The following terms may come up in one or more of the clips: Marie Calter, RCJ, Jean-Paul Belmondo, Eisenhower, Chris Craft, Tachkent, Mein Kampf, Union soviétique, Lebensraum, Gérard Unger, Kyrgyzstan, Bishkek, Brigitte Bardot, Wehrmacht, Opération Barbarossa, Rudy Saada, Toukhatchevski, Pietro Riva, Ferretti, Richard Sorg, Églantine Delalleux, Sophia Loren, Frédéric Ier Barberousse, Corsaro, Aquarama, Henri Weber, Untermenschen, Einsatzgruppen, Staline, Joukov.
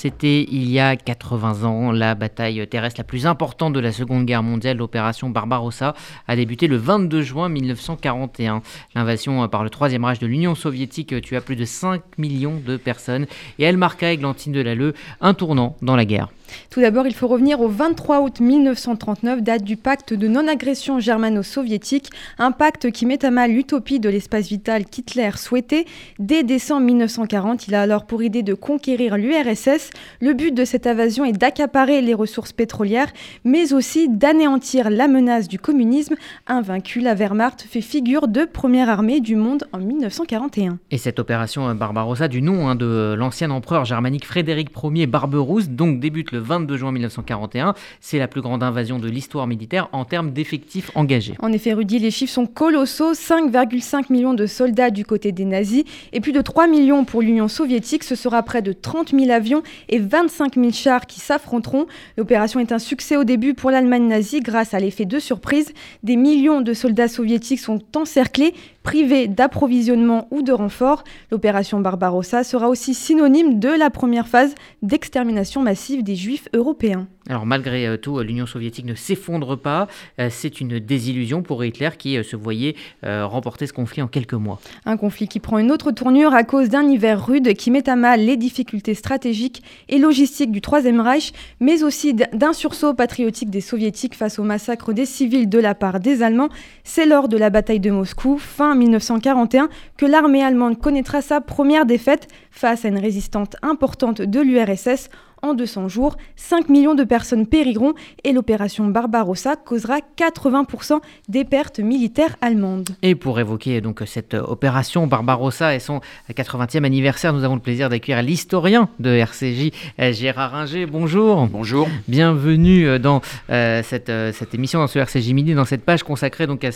C'était il y a 80 ans, la bataille terrestre la plus importante de la Seconde Guerre mondiale, l'opération Barbarossa, a débuté le 22 juin 1941. L'invasion par le Troisième Reich de l'Union soviétique tua plus de 5 millions de personnes et elle marqua, Églantine Delalleux, un tournant dans la guerre. Tout d'abord, il faut revenir au 23 août 1939, date du pacte de non-agression germano-soviétique, un pacte qui met à mal l'utopie de l'espace vital qu'Hitler souhaitait. Dès décembre 1940, il a alors pour idée de conquérir l'URSS. Le but de cette invasion est d'accaparer les ressources pétrolières, mais aussi d'anéantir la menace du communisme. Invaincue, la Wehrmacht fait figure de première armée du monde en 1941. Et cette opération Barbarossa, du nom de l'ancien empereur germanique Frédéric Ier Barberousse, donc débute le 22 juin 1941. C'est la plus grande invasion de l'histoire militaire en termes d'effectifs engagés. En effet, Rudy, les chiffres sont colossaux. 5,5 millions de soldats du côté des nazis et plus de 3 millions pour l'Union soviétique. Ce sera près de 30 000 avions et 25 000 chars qui s'affronteront. L'opération est un succès au début pour l'Allemagne nazie grâce à l'effet de surprise. Des millions de soldats soviétiques sont encerclés, privés d'approvisionnement ou de renforts. L'opération Barbarossa sera aussi synonyme de la première phase d'extermination massive des Juifs européens. Alors malgré tout, l'Union soviétique ne s'effondre pas. C'est une désillusion pour Hitler qui se voyait remporter ce conflit en quelques mois. Un conflit qui prend une autre tournure à cause d'un hiver rude qui met à mal les difficultés stratégiques et logistiques du Troisième Reich, mais aussi d'un sursaut patriotique des Soviétiques face au massacre des civils de la part des Allemands. C'est lors de la bataille de Moscou, fin 1941, que l'armée allemande connaîtra sa première défaite face à une résistance importante de l'URSS. En 200 jours, 5 millions de personnes périront et l'opération Barbarossa causera 80% des pertes militaires allemandes. Et pour évoquer donc cette opération Barbarossa et son 80e anniversaire, nous avons le plaisir d'accueillir l'historien de RCJ, Gérard Unger. Bonjour. Bonjour. Bienvenue dans cette émission, dans ce RCJ Midi, dans cette page consacrée donc à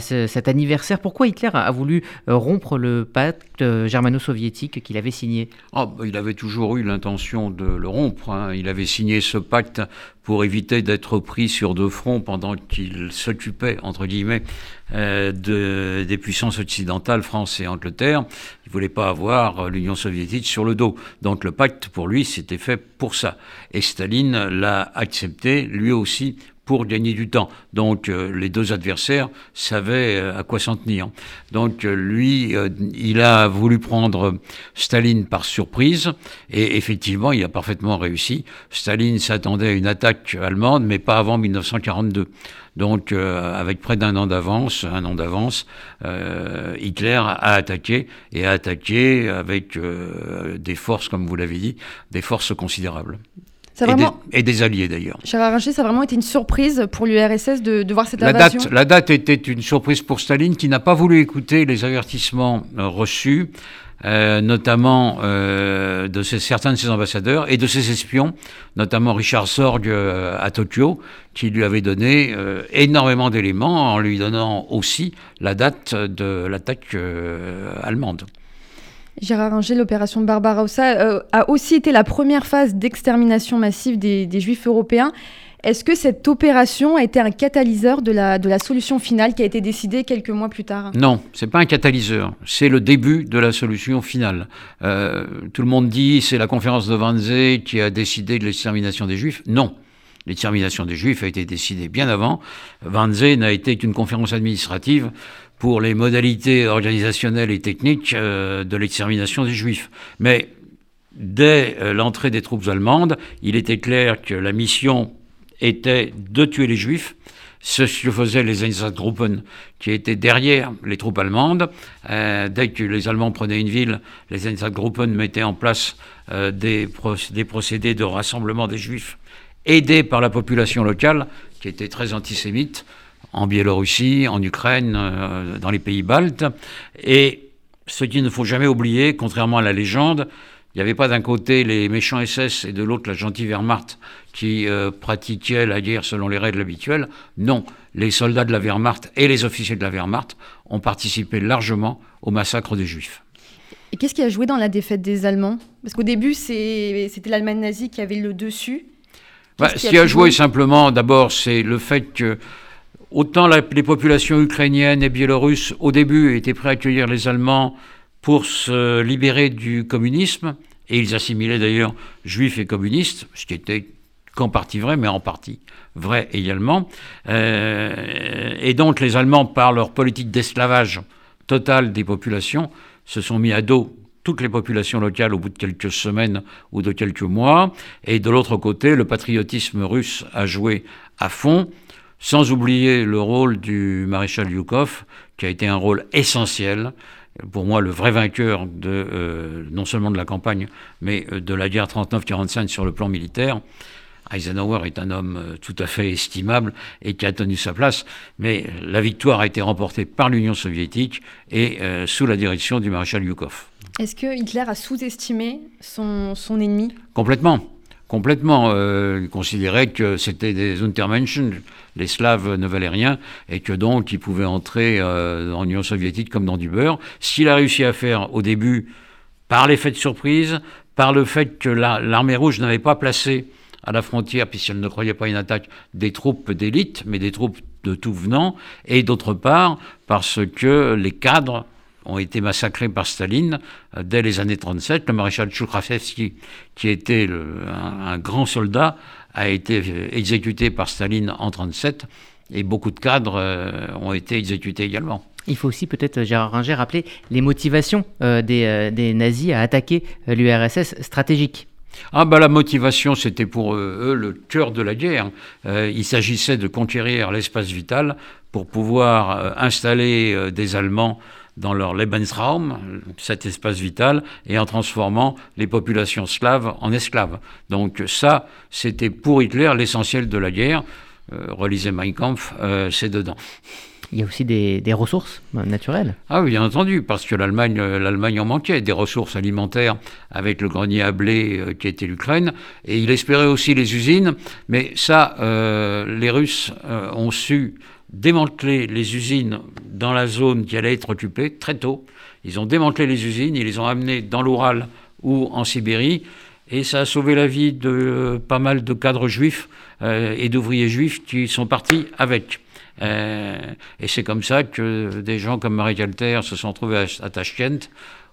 cet anniversaire. Pourquoi Hitler a voulu rompre le pacte germano-soviétique qu'il avait signé ? Il avait toujours eu l'intention de le rompre. Il avait signé ce pacte pour éviter d'être pris sur deux fronts pendant qu'il s'occupait, entre guillemets, des puissances occidentales, France et Angleterre. Il ne voulait pas avoir l'Union soviétique sur le dos. Donc le pacte, pour lui, c'était fait pour ça. Et Staline l'a accepté, lui aussi, pour gagner du temps. Donc les deux adversaires savaient à quoi s'en tenir. Donc lui, il a voulu prendre Staline par surprise et effectivement, il a parfaitement réussi. Staline s'attendait à une attaque allemande, mais pas avant 1942. Donc avec près d'un an d'avance, Hitler a attaqué et a attaqué avec des forces, comme vous l'avez dit, des forces considérables. Et des alliés d'ailleurs. Gérard Unger, ça a vraiment été une surprise pour l'URSS de voir cette invasion. La date était une surprise pour Staline qui n'a pas voulu écouter les avertissements reçus, notamment certains de ses ambassadeurs et de ses espions, notamment Richard Sorg à Tokyo, qui lui avait donné énormément d'éléments en lui donnant aussi la date de l'attaque allemande. Gérard Unger, l'opération Barbarossa a aussi été la première phase d'extermination massive des Juifs européens. Est-ce que cette opération a été un catalyseur de la solution finale qui a été décidée quelques mois plus tard ? Non, ce n'est pas un catalyseur, c'est le début de la solution finale. Tout le monde dit que c'est la conférence de Wannsee qui a décidé de l'extermination des Juifs. Non. L'extermination des Juifs a été décidée bien avant. Wannsee n'a été qu'une conférence administrative pour les modalités organisationnelles et techniques de l'extermination des Juifs. Mais dès l'entrée des troupes allemandes, il était clair que la mission était de tuer les Juifs. Ce que faisaient les Einsatzgruppen qui étaient derrière les troupes allemandes. Dès que les Allemands prenaient une ville, les Einsatzgruppen mettaient en place des procédés de rassemblement des Juifs aidés par la population locale qui était très antisémite, en Biélorussie, en Ukraine, dans les pays baltes. Et ce qu'il ne faut jamais oublier, contrairement à la légende, il n'y avait pas d'un côté les méchants SS et de l'autre la gentille Wehrmacht qui pratiquaient la guerre selon les règles habituelles. Non, les soldats de la Wehrmacht et les officiers de la Wehrmacht ont participé largement au massacre des Juifs. Et qu'est-ce qui a joué dans la défaite des Allemands ? Parce qu'au début, c'était l'Allemagne nazie qui avait le dessus. Ce qui a joué simplement, d'abord, c'est le fait que autant les populations ukrainiennes et biélorusses, au début, étaient prêtes à accueillir les Allemands pour se libérer du communisme Et ils assimilaient d'ailleurs juifs et communistes, ce qui était qu'en partie vrai, mais en partie vrai également. Et donc les Allemands, par leur politique d'esclavage total des populations, se sont mis à dos toutes les populations locales au bout de quelques semaines ou de quelques mois. Et de l'autre côté, le patriotisme russe a joué à fond, sans oublier le rôle du maréchal Joukov, qui a été un rôle essentiel, pour moi le vrai vainqueur de, non seulement de la campagne, mais de la guerre 39-45 sur le plan militaire. Eisenhower est un homme tout à fait estimable et qui a tenu sa place, mais la victoire a été remportée par l'Union soviétique et sous la direction du maréchal Joukov. Est-ce que Hitler a sous-estimé son ennemi ? Complètement. Il considérait que c'était des Untermenschen, les Slaves ne valaient rien, et que donc ils pouvaient entrer en Union soviétique comme dans du beurre. Ce qu'il a réussi à faire au début, par l'effet de surprise, par le fait que l'armée rouge n'avait pas placé à la frontière, puisqu'elle ne croyait pas une attaque, des troupes d'élite, mais des troupes de tout venant, et d'autre part, parce que les cadres ont été massacrés par Staline dès les années 37. Le maréchal Toukhatchevski, qui était un grand soldat, a été exécuté par Staline en 37, et beaucoup de cadres ont été exécutés également. Il faut aussi peut-être, Gérard Unger, rappeler les motivations des nazis à attaquer l'URSS stratégique. La motivation, c'était pour eux le cœur de la guerre. Il s'agissait de conquérir l'espace vital pour pouvoir installer des Allemands dans leur Lebensraum, cet espace vital, et en transformant les populations slaves en esclaves. Donc ça, c'était pour Hitler l'essentiel de la guerre. Relisez Mein Kampf, c'est dedans. Il y a aussi des ressources naturelles. Ah oui, bien entendu, parce que l'Allemagne en manquait, des ressources alimentaires avec le grenier à blé qui était l'Ukraine, et il espérait aussi les usines, mais ça, les Russes ont su démanteler les usines dans la zone qui allait être occupée très tôt. Ils ont démantelé les usines, ils les ont amenées dans l'Oural ou en Sibérie, et ça a sauvé la vie de pas mal de cadres juifs et d'ouvriers juifs qui sont partis avec. Et c'est comme ça que des gens comme Marie Calter se sont retrouvés à Tachkent,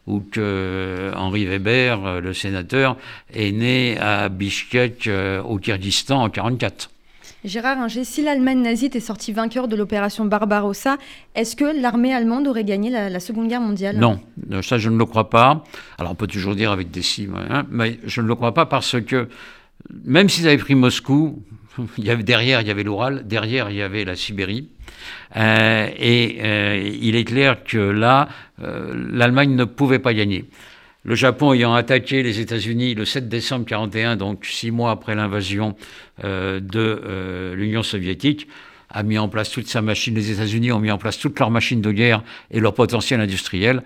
ou que Henri Weber, le sénateur, est né à Bishkek au Kyrgyzstan en 1944. Gérard Unger, si l'Allemagne nazie était sortie vainqueur de l'opération Barbarossa, est-ce que l'armée allemande aurait gagné la Seconde Guerre mondiale ? Non, ça je ne le crois pas. Alors on peut toujours dire avec des cimes, mais je ne le crois pas parce que même s'ils avaient pris Moscou, derrière il y avait l'Oural, derrière il y avait la Sibérie, il est clair que là, l'Allemagne ne pouvait pas gagner. Le Japon ayant attaqué les États-Unis le 7 décembre 1941, donc 6 mois après l'invasion de l'Union soviétique, a mis en place toute sa machine. Les États-Unis ont mis en place toute leur machine de guerre et leur potentiel industriel.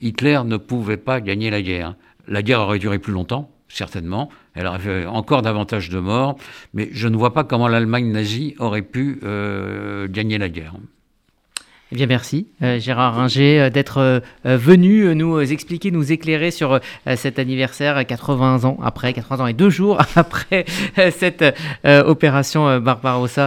Hitler ne pouvait pas gagner la guerre. La guerre aurait duré plus longtemps, certainement. Elle aurait fait encore davantage de morts. Mais je ne vois pas comment l'Allemagne nazie aurait pu gagner la guerre. Eh bien, merci Gérard Unger d'être venu nous expliquer, nous éclairer sur cet anniversaire 80 ans et 2 jours après cette opération Barbarossa